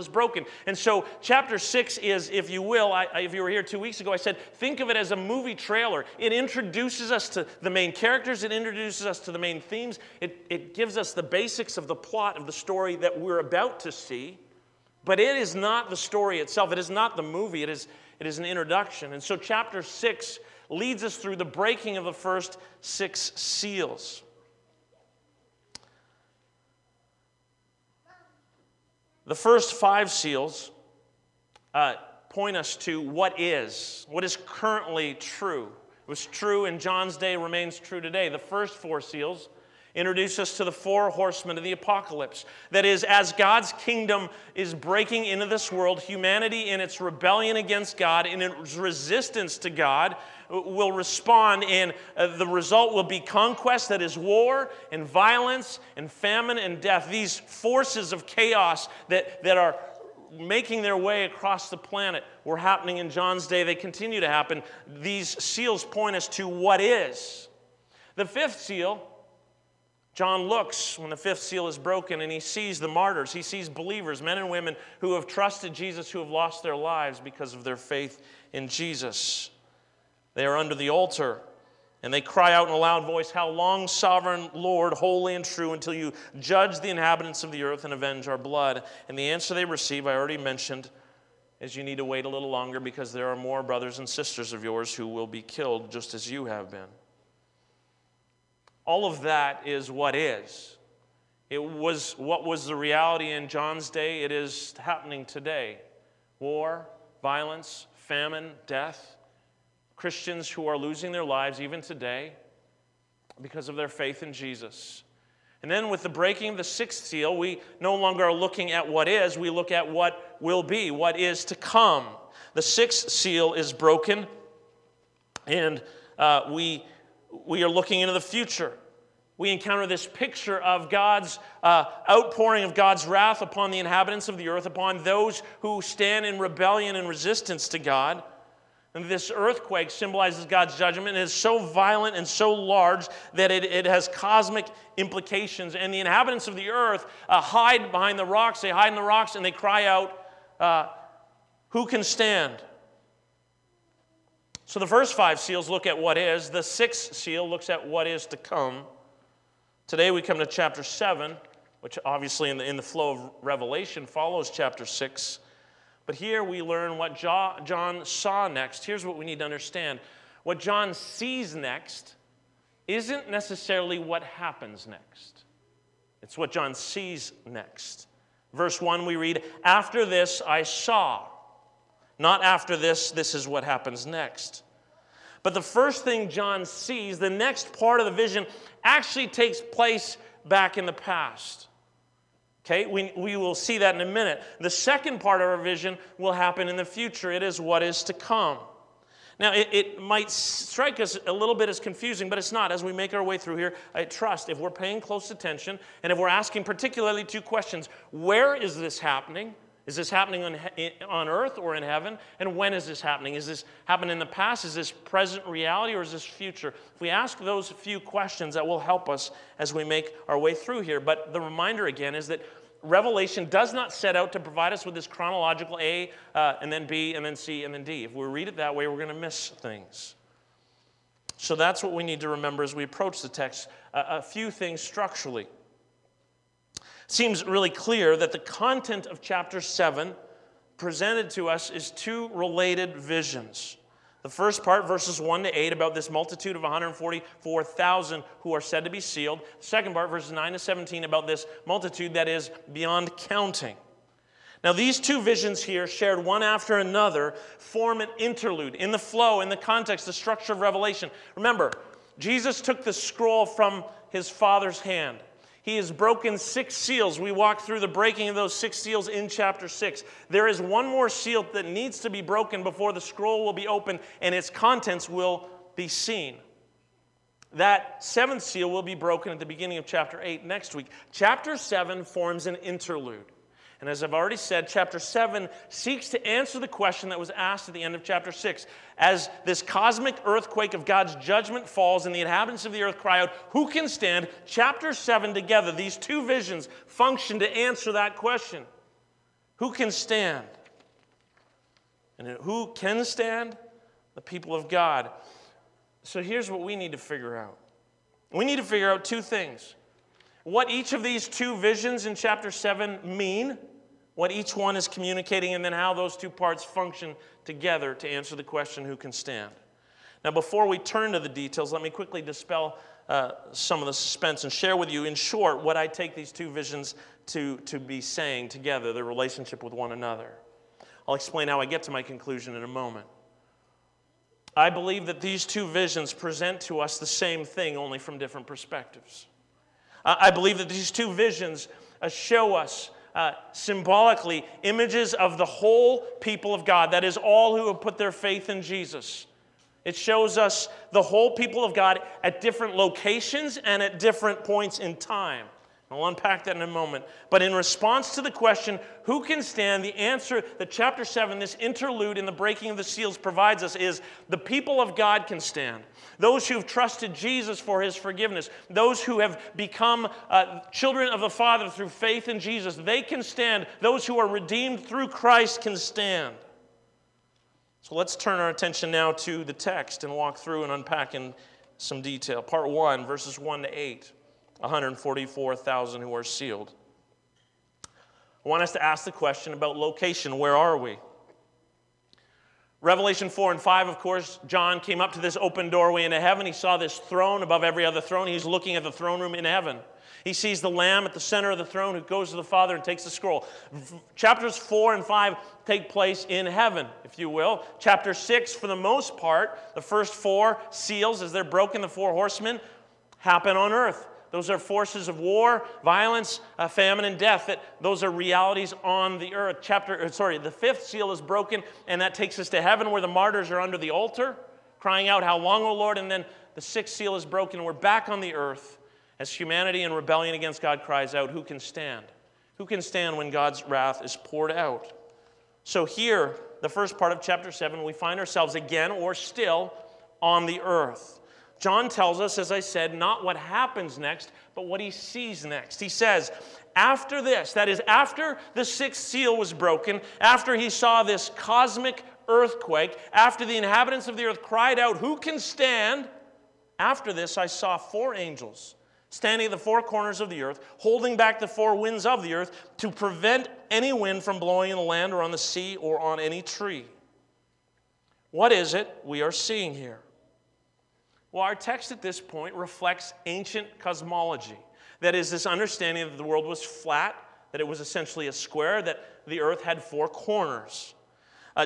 is broken. And so chapter 6 is, if you will, if you were here 2 weeks ago, I said, think of it as a movie trailer. It introduces us to the main characters. It introduces us to the main themes. It gives us the basics of the plot of the story that we're about to see. But it is not the story itself. It is not the movie. It is an introduction. And so chapter 6 leads us through the breaking of the first 6 seals. The first 5 seals point us to what is currently true. It was true in John's day, remains true today. The first 4 seals introduce us to the 4 horsemen of the apocalypse. That is, as God's kingdom is breaking into this world, humanity in its rebellion against God, in its resistance to God, will respond, and the result will be conquest, that is war and violence and famine and death. These forces of chaos that are making their way across the planet were happening in John's day. They continue to happen. These seals point us to what is. The 5th seal, John looks when the 5th seal is broken, and he sees the martyrs. He sees believers, men and women who have trusted Jesus, who have lost their lives because of their faith in Jesus. They are under the altar, and they cry out in a loud voice, "How long, sovereign Lord, holy and true, until you judge the inhabitants of the earth and avenge our blood?" And the answer they receive, I already mentioned, is you need to wait a little longer, because there are more brothers and sisters of yours who will be killed just as you have been. All of that is what is. It was what was the reality in John's day. It is happening today. War, violence, famine, death. Christians who are losing their lives even today because of their faith in Jesus. And then with the breaking of the 6th seal, we no longer are looking at what is. We look at what will be, what is to come. The 6th seal is broken, and we are looking into the future. We encounter this picture of God's outpouring of God's wrath upon the inhabitants of the earth, upon those who stand in rebellion and resistance to God. And this earthquake symbolizes God's judgment, and it is so violent and so large that it has cosmic implications. And the inhabitants of the earth hide behind the rocks. They hide in the rocks, and they cry out, "Who can stand?" So the first 5 seals look at what is. The 6th seal looks at what is to come. Today we come to chapter 7, which obviously in the flow of Revelation follows chapter 6. But here we learn what John saw next. Here's what we need to understand. What John sees next isn't necessarily what happens next. It's what John sees next. Verse 1 we read, "After this I saw." Not after this, this is what happens next. But the first thing John sees, the next part of the vision, actually takes place back in the past. Okay, we will see that in a minute. The second part of our vision will happen in the future. It is what is to come. Now, it might strike us a little bit as confusing, but it's not. As we make our way through here, I trust if we're paying close attention and if we're asking particularly 2 questions, where is this happening? Is this happening on earth or in heaven? And when is this happening? Is this happening in the past? Is this present reality, or is this future? If we ask those few questions, that will help us as we make our way through here. But the reminder again is that Revelation does not set out to provide us with this chronological A, and then B, and then C, and then D. If we read it that way, we're going to miss things. So that's what we need to remember as we approach the text. A few things structurally. Seems really clear that the content of chapter 7 presented to us is 2 related visions. The first part, verses 1-8, about this multitude of 144,000 who are said to be sealed. The second part, verses 9-17, about this multitude that is beyond counting. Now, these 2 visions here, shared one after another, form an interlude in the flow, in the context, the structure of Revelation. Remember, Jesus took the scroll from his Father's hand. He has broken 6 seals. We walk through the breaking of those 6 seals in chapter 6. There is one more seal that needs to be broken before the scroll will be opened and its contents will be seen. That 7th seal will be broken at the beginning of chapter 8 next week. Chapter 7 forms an interlude. And as I've already said, chapter 7 seeks to answer the question that was asked at the end of chapter 6. As this cosmic earthquake of God's judgment falls and the inhabitants of the earth cry out, "Who can stand?" Chapter 7 together, these 2 visions function to answer that question. Who can stand? And who can stand? The people of God. So here's what we need to figure out. We need to figure out two things. What each of these two visions in chapter 7 mean, what each one is communicating, and then how those two parts function together to answer the question, who can stand? Now, before we turn to the details, let me quickly dispel some of the suspense and share with you, in short, what I take these two visions to be saying together, their relationship with one another. I'll explain how I get to my conclusion in a moment. I believe that these two visions present to us the same thing, only from different perspectives. I believe that these two visions show us symbolically images of the whole people of God. That is, all who have put their faith in Jesus. It shows us the whole people of God at different locations and at different points in time. I'll unpack that in a moment. But in response to the question, who can stand, the answer that chapter 7, this interlude in the breaking of the seals provides us is the people of God can stand. Those who have trusted Jesus for his forgiveness, those who have become children of the Father through faith in Jesus, they can stand. Those who are redeemed through Christ can stand. So let's turn our attention now to the text and walk through and unpack in some detail. Part 1, verses 1 to 8. 144,000 who are sealed. I want us to ask the question about location. Where are we? Revelation 4 and 5, of course, John came up to this open doorway into heaven. He saw this throne above every other throne. He's looking at the throne room in heaven. He sees the Lamb at the center of the throne who goes to the Father and takes the scroll. Chapters 4 and 5 take place in heaven, if you will. Chapter 6, for the most part, the first four seals, as they're broken, the four horsemen, happen on earth. Those are forces of war, violence, famine, and death. Those are realities on the earth. The fifth seal is broken, and that takes us to heaven where the martyrs are under the altar, crying out, "How long, O Lord?" And then the sixth seal is broken, and we're back on the earth as humanity in rebellion against God cries out, "Who can stand? Who can stand when God's wrath is poured out?" So here, the first part of chapter 7, we find ourselves again or still on the earth. John tells us, as I said, not what happens next, but what he sees next. He says, after this, that is, after the sixth seal was broken, after he saw this cosmic earthquake, after the inhabitants of the earth cried out, "Who can stand?" After this, I saw four angels standing at the four corners of the earth, holding back the four winds of the earth to prevent any wind from blowing in the land or on the sea or on any tree. What is it we are seeing here? Well, our text at this point reflects ancient cosmology. That is, this understanding that the world was flat, that it was essentially a square, that the earth had four corners.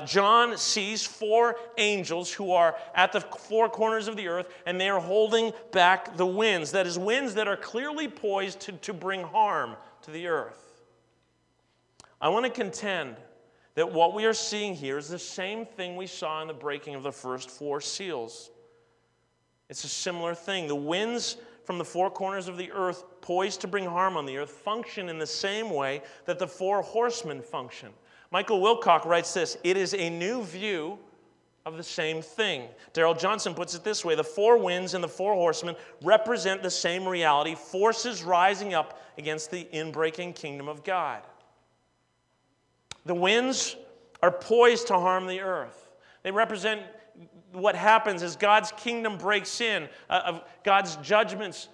John sees four angels who are at the four corners of the earth, and they are holding back the winds. That is, winds that are clearly poised to bring harm to the earth. I want to contend that what we are seeing here is the same thing we saw in the breaking of the first four seals. It's a similar thing. The winds from the four corners of the earth, poised to bring harm on the earth, function in the same way that the four horsemen function. Michael Wilcock writes this, "It is a new view of the same thing." Daryl Johnson puts it this way, "The four winds and the four horsemen represent the same reality, forces rising up against the inbreaking kingdom of God." The winds are poised to harm the earth. They represent what happens as God's kingdom breaks in, of God's judgments,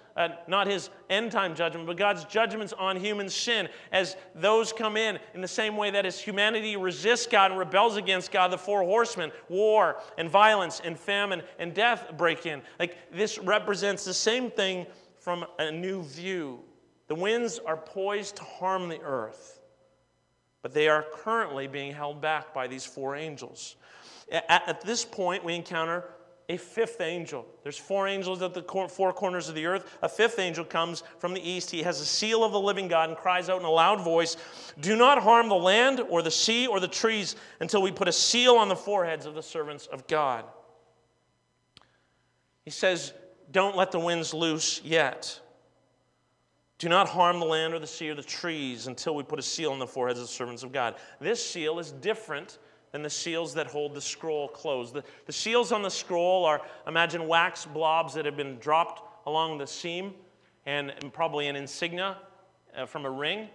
not his end-time judgment, but God's judgments on human sin. As those come in the same way that as humanity resists God and rebels against God, the four horsemen, war and violence and famine and death break in. Like, this represents the same thing from a new view. The winds are poised to harm the earth, but they are currently being held back by these four angels. At this point, we encounter a fifth angel. There's four angels at the four corners of the earth. A fifth angel comes from the east. He has a seal of the living God and cries out in a loud voice, "Do not harm the land or the sea or the trees until we put a seal on the foreheads of the servants of God." He says, "Don't let the winds loose yet. Do not harm the land or the sea or the trees until we put a seal on the foreheads of the servants of God." This seal is different and the seals that hold the scroll closed. The seals on the scroll are, imagine wax blobs that have been dropped along the seam, and probably an insignia from a ring.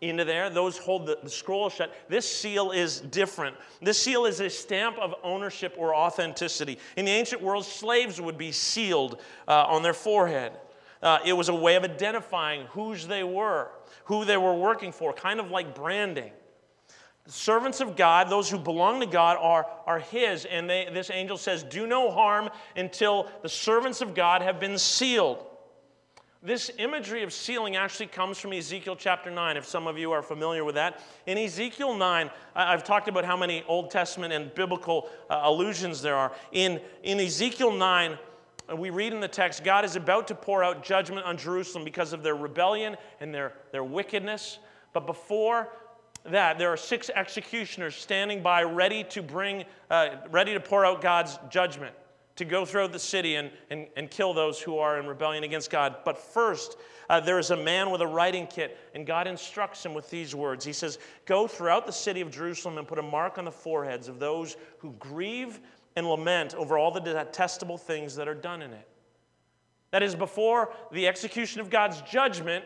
into there. Those hold the scroll shut. This seal is different. This seal is a stamp of ownership or authenticity. In the ancient world, slaves would be sealed on their forehead. It was a way of identifying whose they were, who they were working for, kind of like branding. The servants of God, those who belong to God, are His. And this angel says, do no harm until the servants of God have been sealed. This imagery of sealing actually comes from Ezekiel chapter 9, if some of you are familiar with that. In Ezekiel 9, I've talked about how many Old Testament and biblical allusions there are. In Ezekiel 9, we read in the text, God is about to pour out judgment on Jerusalem because of their rebellion and their wickedness. But before that, there are 6 executioners standing by ready to pour out God's judgment, to go throughout the city and kill those who are in rebellion against God. But first, there is a man with a writing kit, and God instructs him with these words. He says, go throughout the city of Jerusalem and put a mark on the foreheads of those who grieve and lament over all the detestable things that are done in it. That is, before the execution of God's judgment,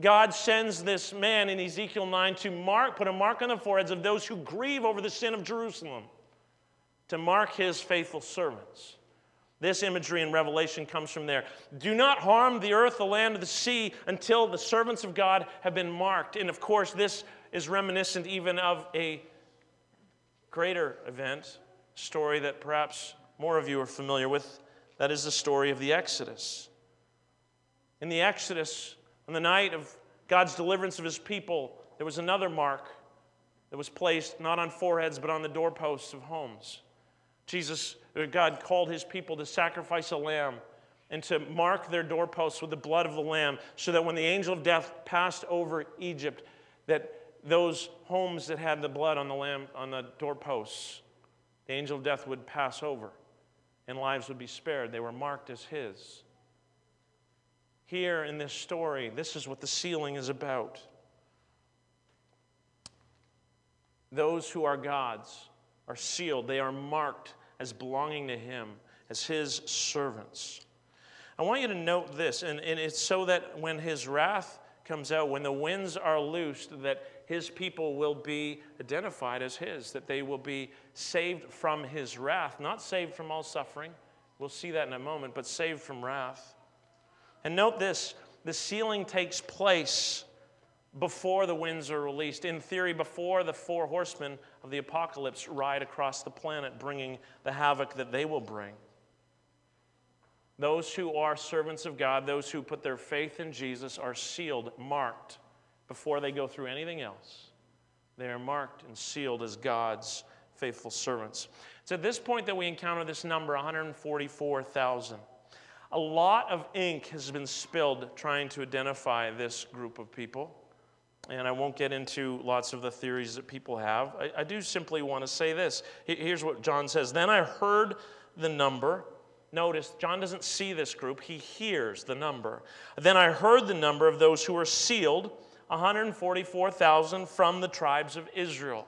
God sends this man in Ezekiel 9 to put a mark on the foreheads of those who grieve over the sin of Jerusalem, to mark His faithful servants. This imagery in Revelation comes from there. Do not harm the earth, the land, or the sea until the servants of God have been marked. And of course, this is reminiscent even of a greater event, story that perhaps more of you are familiar with. That is the story of the Exodus. In the Exodus, on the night of God's deliverance of His people, there was another mark that was placed not on foreheads but on the doorposts of homes. God called His people to sacrifice a lamb and to mark their doorposts with the blood of the lamb, so that when the angel of death passed over Egypt, that those homes that had the blood on the lamb on the doorposts, the angel of death would pass over and lives would be spared. They were marked as His. Here in this story, this is what the sealing is about. Those who are God's are sealed. They are marked as belonging to Him, as His servants. I want you to note this, and it's so that when His wrath comes out, when the winds are loosed, that His people will be identified as His, that they will be saved from His wrath, not saved from all suffering. We'll see that in a moment, but saved from wrath. And note this, the sealing takes place before the winds are released. In theory, before the 4 horsemen of the apocalypse ride across the planet, bringing the havoc that they will bring. Those who are servants of God, those who put their faith in Jesus, are sealed, marked, before they go through anything else. They are marked and sealed as God's faithful servants. It's at this point that we encounter this number, 144,000. A lot of ink has been spilled trying to identify this group of people. And I won't get into lots of the theories that people have. I do simply want to say this. Here's what John says. Then I heard the number. Notice, John doesn't see this group. He hears the number. Then I heard the number of those who were sealed, 144,000 from the tribes of Israel.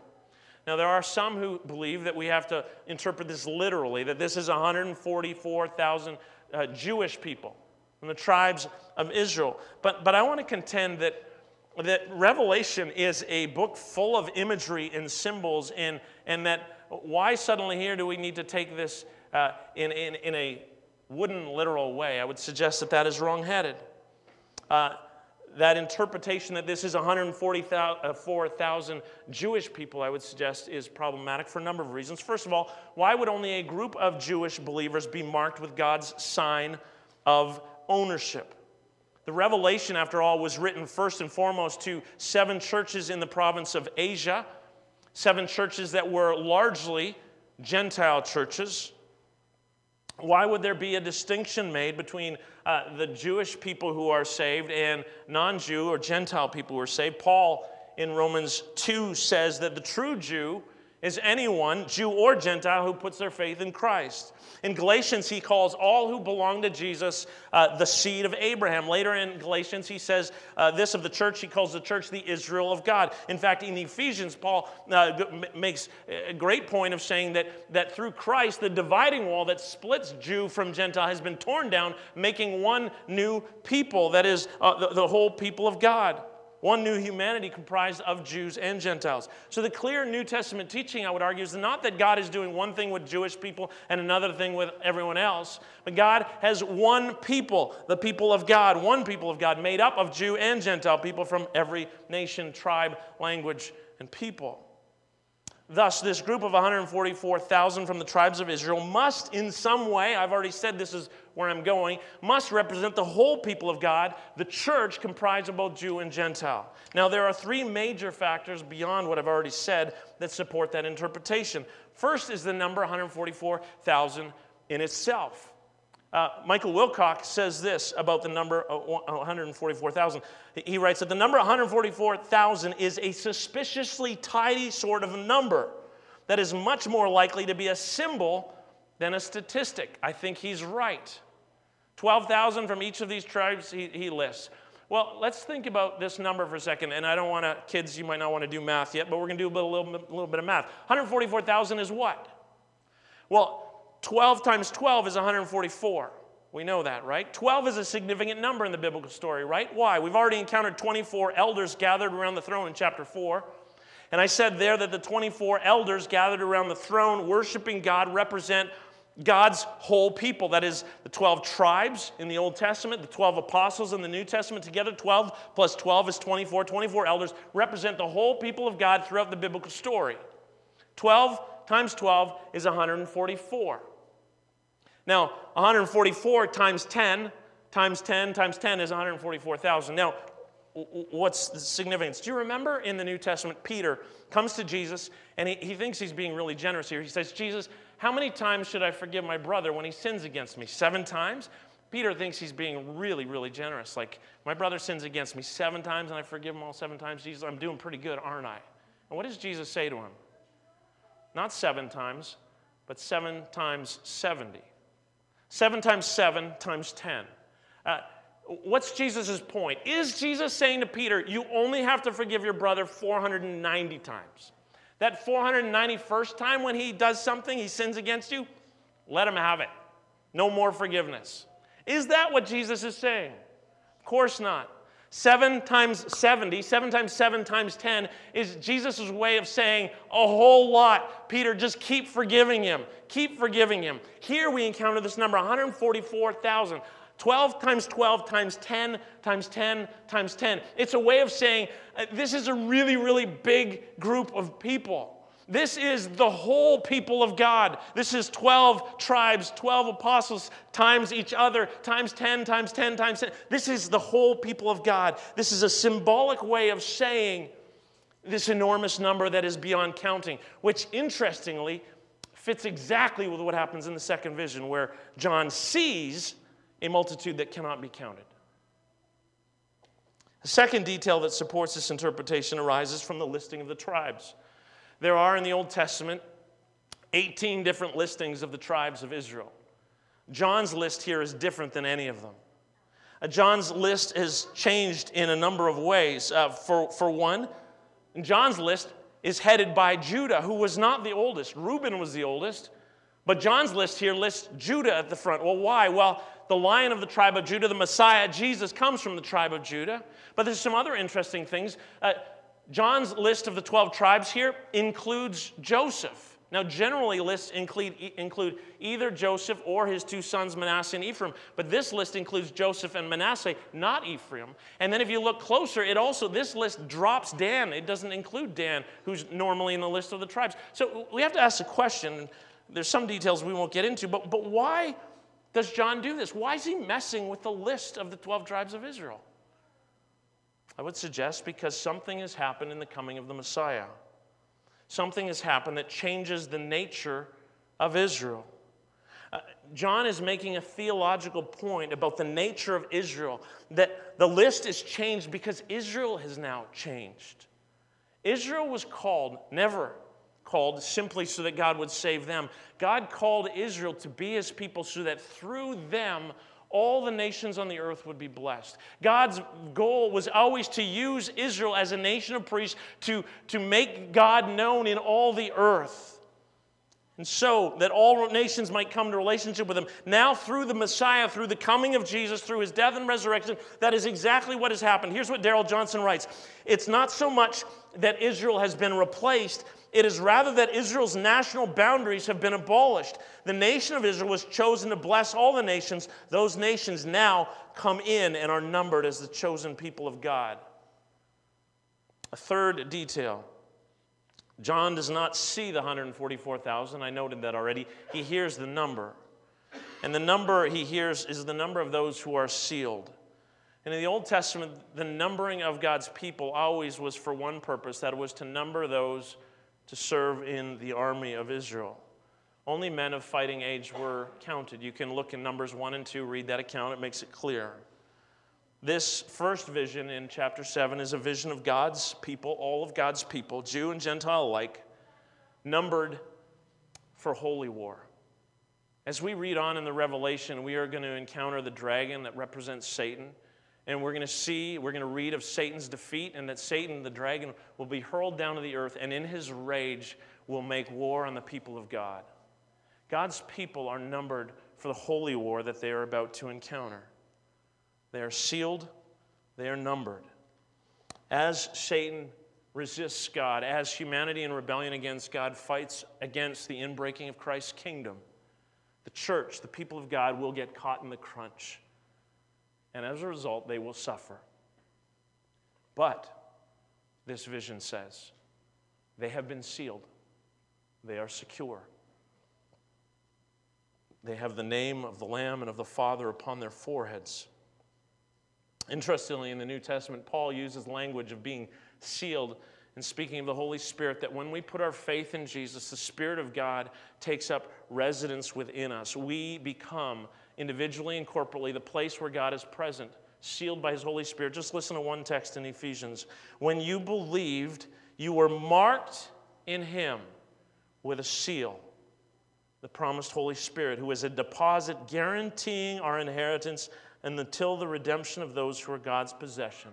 Now, there are some who believe that we have to interpret this literally, that this is 144,000 Jewish people from the tribes of Israel. But I want to contend that Revelation is a book full of imagery and symbols, and that why suddenly here do we need to take this in a wooden, literal way? I would suggest that is wrong-headed. That interpretation that this is 144,000 Jewish people, I would suggest, is problematic for a number of reasons. First of all, why would only a group of Jewish believers be marked with God's sign of ownership? The Revelation, after all, was written first and foremost to 7 churches in the province of Asia, 7 churches that were largely Gentile churches. Why would there be a distinction made between the Jewish people who are saved and non-Jew or Gentile people who are saved? Paul in Romans 2 says that the true Jew is anyone, Jew or Gentile, who puts their faith in Christ. In Galatians, he calls all who belong to Jesus the seed of Abraham. Later in Galatians, he says this of the church. He calls the church the Israel of God. In fact, in Ephesians, Paul makes a great point of saying that through Christ, the dividing wall that splits Jew from Gentile has been torn down, making one new people, that is, the whole people of God. One new humanity comprised of Jews and Gentiles. So the clear New Testament teaching, I would argue, is not that God is doing one thing with Jewish people and another thing with everyone else, but God has one people, the people of God, one people of God made up of Jew and Gentile people from every nation, tribe, language, and people. Thus, this group of 144,000 from the tribes of Israel must in some way, I've already said this is where I'm going, must represent the whole people of God, the church comprised of both Jew and Gentile. Now, there are three major factors beyond what I've already said that support that interpretation. First is the number 144,000 in itself. Michael Wilcock says this about the number 144,000. He writes that the number 144,000 is a suspiciously tidy sort of number that is much more likely to be a symbol than a statistic. I think he's right. 12,000 from each of these tribes he lists. Well, let's think about this number for a second, and I don't want to, kids, you might not want to do math yet, but we're going to do a little bit of math. 144,000 is what? Well, 12 times 12 is 144. We know that, right? 12 is a significant number in the biblical story, right? Why? We've already encountered 24 elders gathered around the throne in chapter 4. And I said there that the 24 elders gathered around the throne worshiping God represent God's whole people. That is, the 12 tribes in the Old Testament, the 12 apostles in the New Testament together. 12 plus 12 is 24. 24 elders represent the whole people of God throughout the biblical story. 12 times 12 is 144. Now, 144 times 10, times 10, times 10 is 144,000. Now, what's the significance? Do you remember in the New Testament, Peter comes to Jesus, and he thinks he's being really generous here. He says, Jesus, how many times should I forgive my brother when he sins against me? 7 times? Peter thinks he's being really, really generous. Like, my brother sins against me 7 times, and I forgive him all 7 times. Jesus, I'm doing pretty good, aren't I? And what does Jesus say to him? Not 7 times, but 7 times 70. 7 times 7 times 10. What's Jesus' point? Is Jesus saying to Peter, you only have to forgive your brother 490 times? That 491st time when he does something, he sins against you, let him have it. No more forgiveness. Is that what Jesus is saying? Of course not. 7 times 70, 7 times 7 times 10 is Jesus' way of saying a whole lot. Peter, just keep forgiving him. Keep forgiving him. Here we encounter this number, 144,000. 12 times 10 times 10 times 10. It's a way of saying this is a really, really big group of people. This is the whole people of God. This is 12 tribes, 12 apostles, times each other, times 10, times 10, times 10. This is the whole people of God. This is a symbolic way of saying this enormous number that is beyond counting, which, interestingly, fits exactly with what happens in the second vision, where John sees a multitude that cannot be counted. The second detail that supports this interpretation arises from the listing of the tribes. There are, in the Old Testament, 18 different listings of the tribes of Israel. John's list here is different than any of them. John's list is changed in a number of ways. For one, John's list is headed by Judah, who was not the oldest. Reuben was the oldest, but John's list here lists Judah at the front. Well, why? Well, the Lion of the tribe of Judah, the Messiah, Jesus, comes from the tribe of Judah. But there's some other interesting things. John's list of the 12 tribes here includes Joseph. Now, generally, lists include either Joseph or his two sons, Manasseh and Ephraim. But this list includes Joseph and Manasseh, not Ephraim. And then if you look closer, this list drops Dan. It doesn't include Dan, who's normally in the list of the tribes. So we have to ask the question. There's some details we won't get into, but why does John do this? Why is he messing with the list of the 12 tribes of Israel? I would suggest because something has happened in the coming of the Messiah. Something has happened that changes the nature of Israel. John is making a theological point about the nature of Israel, that the list is changed because Israel has now changed. Israel was never called simply so that God would save them. God called Israel to be his people so that through them all the nations on the earth would be blessed. God's goal was always to use Israel as a nation of priests to make God known in all the earth. And so that all nations might come to relationship with him. Now through the Messiah, through the coming of Jesus, through his death and resurrection, that is exactly what has happened. Here's what Darrell Johnson writes. It's not so much that Israel has been replaced. It is rather that Israel's national boundaries have been abolished. The nation of Israel was chosen to bless all the nations. Those nations now come in and are numbered as the chosen people of God. A third detail. John does not see the 144,000. I noted that already. He hears the number. And the number he hears is the number of those who are sealed. And in the Old Testament, the numbering of God's people always was for one purpose. That was to number those to serve in the army of Israel. Only men of fighting age were counted. You can look in Numbers 1 and 2, read that account. It makes it clear. This first vision in chapter 7 is a vision of God's people, all of God's people, Jew and Gentile alike, numbered for holy war. As we read on in the Revelation, we are going to encounter the dragon that represents Satan, and we're going to read of Satan's defeat, and that Satan, the dragon, will be hurled down to the earth, and in his rage will make war on the people of God. God's people are numbered for the holy war that they are about to encounter. They are sealed, they are numbered. As Satan resists God, as humanity in rebellion against God fights against the inbreaking of Christ's kingdom, the church, the people of God, will get caught in the crunch. And as a result, they will suffer. But, this vision says, they have been sealed. They are secure. They have the name of the Lamb and of the Father upon their foreheads. Interestingly, in the New Testament, Paul uses language of being sealed and speaking of the Holy Spirit, that when we put our faith in Jesus, the Spirit of God takes up residence within us. We become, individually and corporately, the place where God is present, sealed by his Holy Spirit. Just listen to one text in Ephesians. When you believed, you were marked in him with a seal, the promised Holy Spirit, who is a deposit guaranteeing our inheritance and until the redemption of those who are God's possession,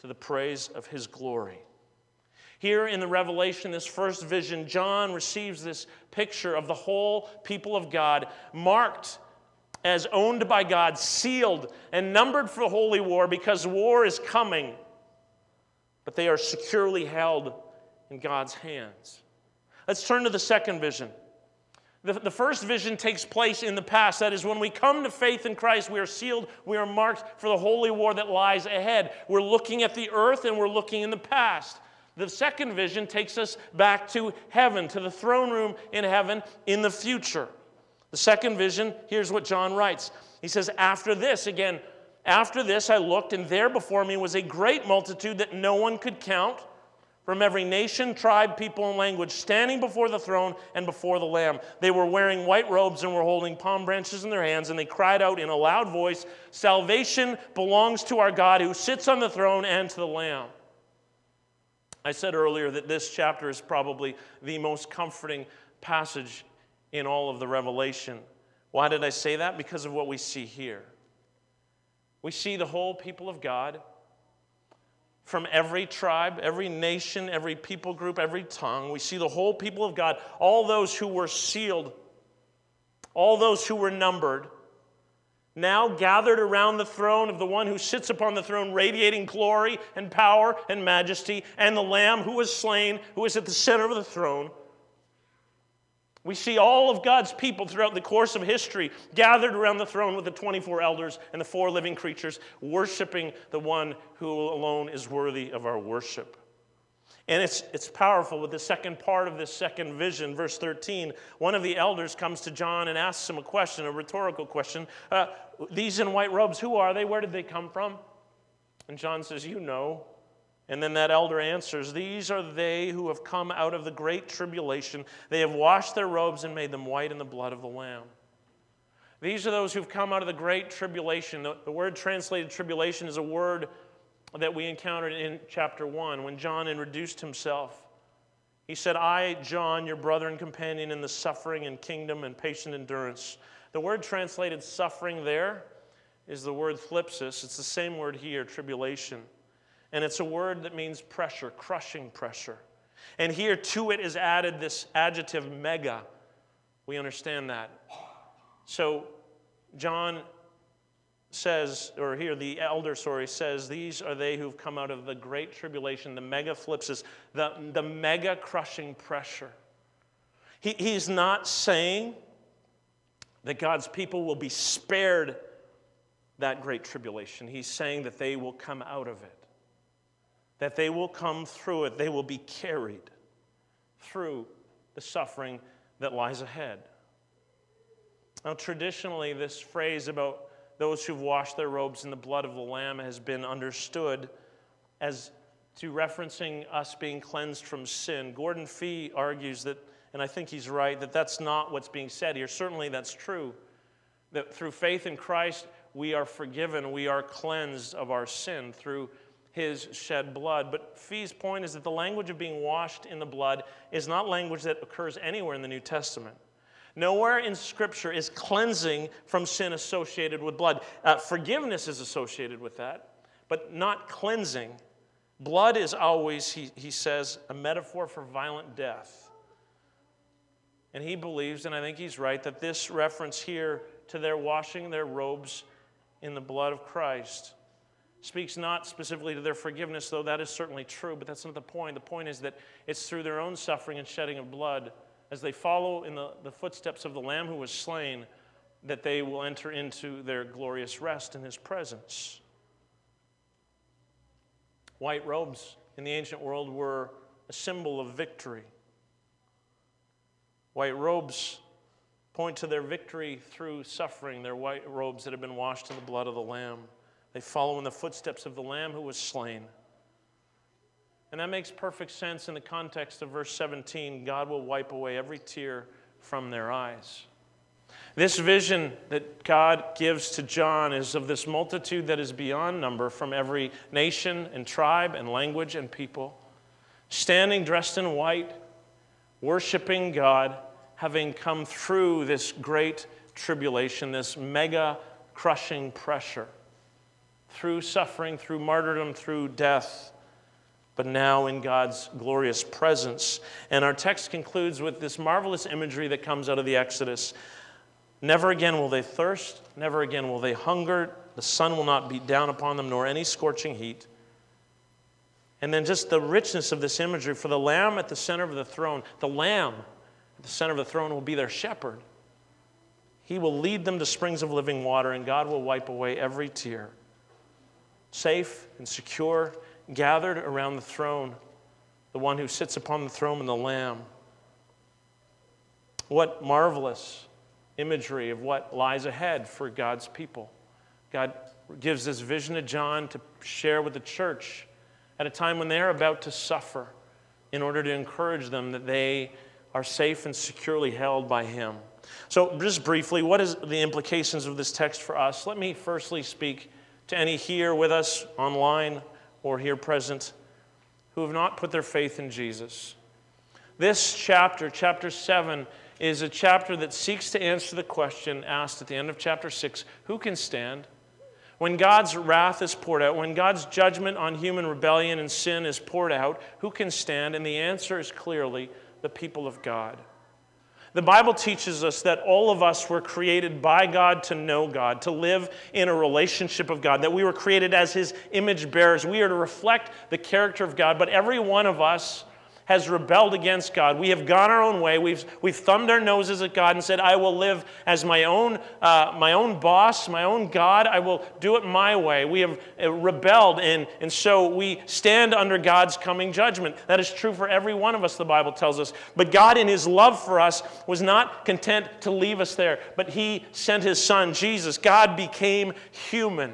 to the praise of his glory. Here in the Revelation, this first vision, John receives this picture of the whole people of God, marked as owned by God, sealed and numbered for holy war, because war is coming, but they are securely held in God's hands. Let's turn to the second vision. The first vision takes place in the past. That is, when we come to faith in Christ, we are sealed, we are marked for the holy war that lies ahead. We're looking at the earth and we're looking in the past. The second vision takes us back to heaven, to the throne room in heaven in the future. The second vision, here's what John writes. He says, after this I looked, and there before me was a great multitude that no one could count, from every nation, tribe, people, and language, standing before the throne and before the Lamb. They were wearing white robes and were holding palm branches in their hands, and they cried out in a loud voice, "Salvation belongs to our God who sits on the throne and to the Lamb." I said earlier that this chapter is probably the most comforting passage in all of the Revelation. Why did I say that? Because of what we see here. We see the whole people of God, from every tribe, every nation, every people group, every tongue. We see the whole people of God, all those who were sealed, all those who were numbered, now gathered around the throne of the one who sits upon the throne, radiating glory and power and majesty, and the Lamb who was slain, who is at the center of the throne. We see all of God's people throughout the course of history gathered around the throne with the 24 elders and the 4 living creatures, worshiping the one who alone is worthy of our worship. And it's powerful with the second part of this second vision, verse 13. One of the elders comes to John and asks him a question, a rhetorical question. These in white robes, who are they? Where did they come from? And John says, you know. And then that elder answers, these are they who have come out of the great tribulation. They have washed their robes and made them white in the blood of the Lamb. These are those who've come out of the great tribulation. The word translated tribulation is a word that we encountered in chapter 1 when John introduced himself. He said, I, John, your brother and companion in the suffering and kingdom and patient endurance. The word translated suffering there is the word thlipsis. It's the same word here, tribulation. And it's a word that means pressure, crushing pressure. And here to it is added this adjective mega, We understand that. So John says, or here the elder, says, these are they who've come out of the great tribulation, the megaflipsis, the mega crushing pressure. He's not saying that God's people will be spared that great tribulation. He's saying that they will come out of it, that they will come through it. They will be carried through the suffering that lies ahead. Now, traditionally, this phrase about those who've washed their robes in the blood of the Lamb has been understood as to referencing us being cleansed from sin. Gordon Fee argues that, and I think he's right, that that's not what's being said here. Certainly that's true, that through faith in Christ, we are forgiven, we are cleansed of our sin through his shed blood. But Fee's point is that the language of being washed in the blood is not language that occurs anywhere in the New Testament. Nowhere in Scripture is cleansing from sin associated with blood. Forgiveness is associated with that, but not cleansing. Blood is always, he says, a metaphor for violent death. And he believes, and I think he's right, that this reference here to their washing their robes in the blood of Christ speaks not specifically to their forgiveness, though that is certainly true, but that's not the point. The point is that it's through their own suffering and shedding of blood, as they follow in the footsteps of the Lamb who was slain, that they will enter into their glorious rest in his presence. White robes in the ancient world were a symbol of victory. White robes point to their victory through suffering, their white robes that have been washed in the blood of the Lamb. They follow in the footsteps of the Lamb who was slain. And that makes perfect sense in the context of verse 17. God will wipe away every tear from their eyes. This vision that God gives to John is of this multitude that is beyond number from every nation and tribe and language and people, standing dressed in white, worshiping God, having come through this great tribulation, this mega crushing pressure, through suffering, through martyrdom, through death, but now in God's glorious presence. And our text concludes with this marvelous imagery that comes out of the Exodus. Never again will they thirst, never again will they hunger, the sun will not beat down upon them, nor any scorching heat. And then just the richness of this imagery, for the Lamb at the center of the throne, the Lamb at the center of the throne will be their shepherd. He will lead them to springs of living water, and God will wipe away every tear. Safe and secure, gathered around the throne, the one who sits upon the throne and the Lamb. What marvelous imagery of what lies ahead for God's people. God gives this vision to John to share with the church at a time when they are about to suffer in order to encourage them that they are safe and securely held by him. So just briefly, what is the implications of this text for us? Let me firstly speak to any here with us online or here present, who have not put their faith in Jesus. This chapter, chapter 7, is a chapter that seeks to answer the question asked at the end of chapter 6, who can stand? When God's wrath is poured out, when God's judgment on human rebellion and sin is poured out, who can stand? And the answer is clearly the people of God. The Bible teaches us that all of us were created by God to know God, to live in a relationship of God, that we were created as his image bearers. We are to reflect the character of God, but every one of us has rebelled against God. We have gone our own way. We've thumbed our noses at God and said, I will live as my own boss, my own God. I will do it my way. We have rebelled, and so we stand under God's coming judgment. That is true for every one of us, the Bible tells us. But God, in his love for us, was not content to leave us there, but he sent his son, Jesus. God became human.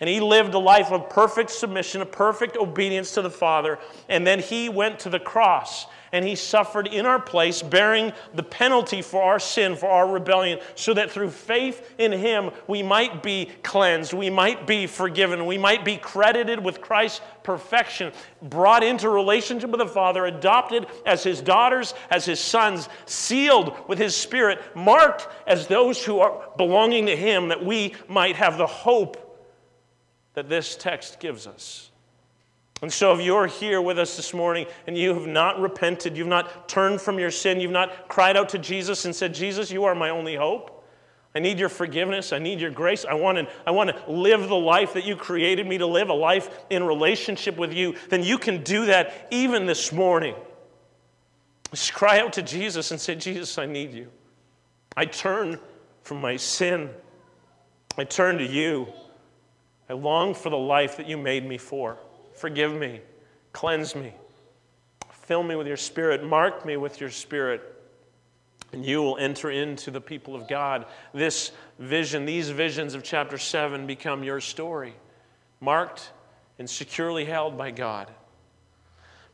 And he lived a life of perfect submission, of perfect obedience to the Father. And then he went to the cross and he suffered in our place, bearing the penalty for our sin, for our rebellion, so that through faith in him we might be cleansed, we might be forgiven, we might be credited with Christ's perfection, brought into relationship with the Father, adopted as his daughters, as his sons, sealed with his Spirit, marked as those who are belonging to him, that we might have the hope that this text gives us. And so if you're here with us this morning and you have not repented, you've not turned from your sin, you've not cried out to Jesus and said, Jesus, you are my only hope. I need your forgiveness. I need your grace. I want to live the life that you created me to live, a life in relationship with you. Then you can do that even this morning. Just cry out to Jesus and say, Jesus, I need you. I turn from my sin. I turn to you. I long for the life that you made me for. Forgive me, cleanse me, fill me with your Spirit, mark me with your Spirit, and you will enter into the people of God. This vision, these visions of chapter 7 become your story, marked and securely held by God.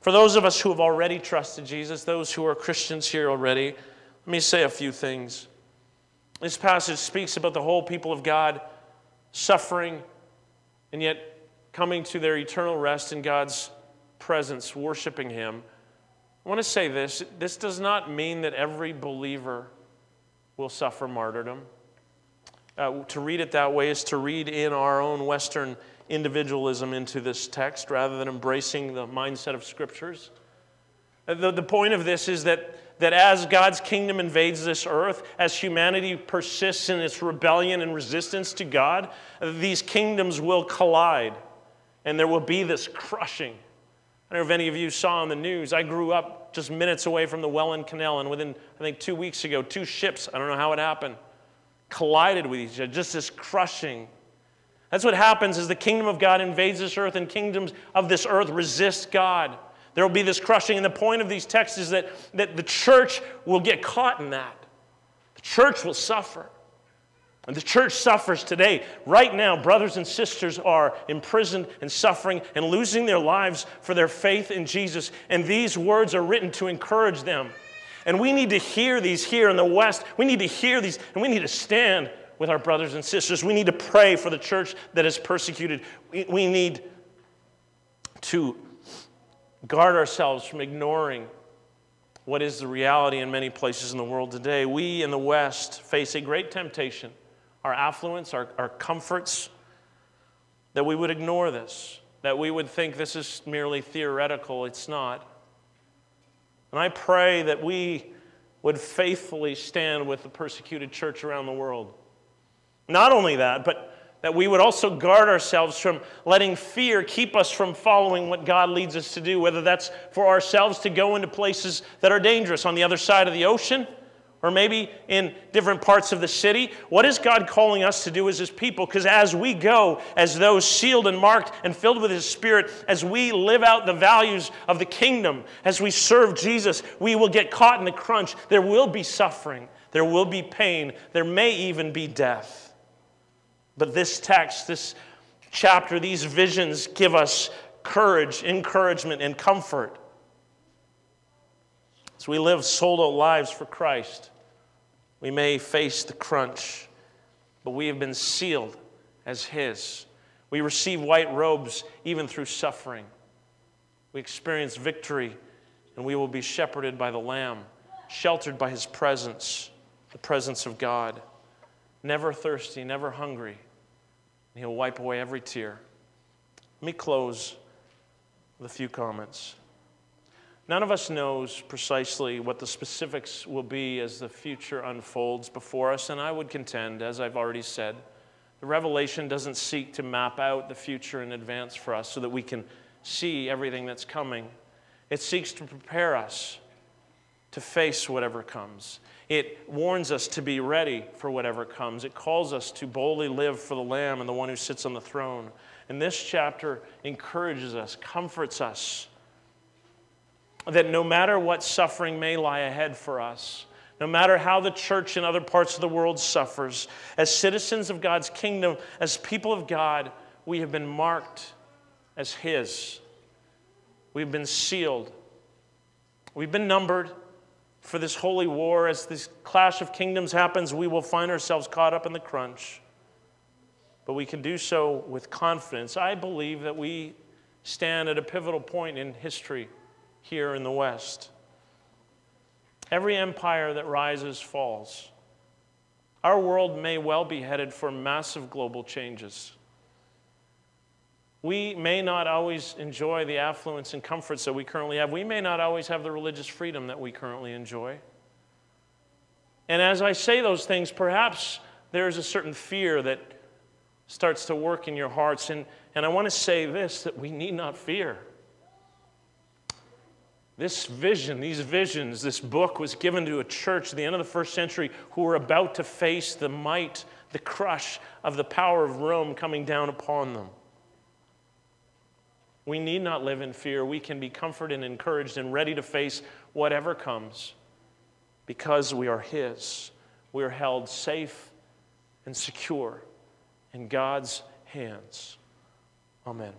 For those of us who have already trusted Jesus, those who are Christians here already, let me say a few things. This passage speaks about the whole people of God suffering and yet coming to their eternal rest in God's presence, worshiping Him. I want to say this. This does not mean that every believer will suffer martyrdom. To read it that way is to read in our own Western individualism into this text rather than embracing the mindset of Scriptures. The point of this is that as God's kingdom invades this earth, as humanity persists in its rebellion and resistance to God, these kingdoms will collide. And there will be this crushing. I don't know if any of you saw on the news. I grew up just minutes away from the Welland Canal, and within, I think, 2 weeks ago, 2 ships, I don't know how it happened, collided with each other, just this crushing. That's what happens as the kingdom of God invades this earth, and kingdoms of this earth resist God. There will be this crushing, and the point of these texts is that the church will get caught in that. The church will suffer. And the church suffers today. Right now, brothers and sisters are imprisoned and suffering and losing their lives for their faith in Jesus. And these words are written to encourage them. And we need to hear these here in the West. We need to hear these, and we need to stand with our brothers and sisters. We need to pray for the church that is persecuted. We need to guard ourselves from ignoring what is the reality in many places in the world today. We in the West face a great temptation. Our affluence, our comforts, that we would ignore this, that we would think this is merely theoretical. It's not. And I pray that we would faithfully stand with the persecuted church around the world. Not only that, but that we would also guard ourselves from letting fear keep us from following what God leads us to do, whether that's for ourselves to go into places that are dangerous on the other side of the ocean, or maybe in different parts of the city. What is God calling us to do as His people? Because as we go, as those sealed and marked and filled with His Spirit, as we live out the values of the kingdom, as we serve Jesus, we will get caught in the crunch. There will be suffering. There will be pain. There may even be death. But this text, this chapter, these visions give us courage, encouragement, and comfort. As we live solo lives for Christ, we may face the crunch, but we have been sealed as His. We receive white robes even through suffering. We experience victory, and we will be shepherded by the Lamb, sheltered by His presence, the presence of God. Never thirsty, never hungry, and He'll wipe away every tear. Let me close with a few comments. None of us knows precisely what the specifics will be as the future unfolds before us, and I would contend, as I've already said, the Revelation doesn't seek to map out the future in advance for us so that we can see everything that's coming. It seeks to prepare us to face whatever comes. It warns us to be ready for whatever comes. It calls us to boldly live for the Lamb and the one who sits on the throne. And this chapter encourages us, comforts us, that no matter what suffering may lie ahead for us, no matter how the church in other parts of the world suffers, as citizens of God's kingdom, as people of God, we have been marked as His. We've been sealed. We've been numbered for this holy war. As this clash of kingdoms happens, we will find ourselves caught up in the crunch. But we can do so with confidence. I believe that we stand at a pivotal point in history. Here in the West, every empire that rises falls. Our world may well be headed for massive global changes. We may not always enjoy the affluence and comforts that we currently have. We may not always have the religious freedom that we currently enjoy. And as I say those things, perhaps there is a certain fear that starts to work in your hearts. And I want to say this, that we need not fear. This vision, these visions, this book was given to a church at the end of the first century who were about to face the might, the crush of the power of Rome coming down upon them. We need not live in fear. We can be comforted and encouraged and ready to face whatever comes because we are His. We are held safe and secure in God's hands. Amen.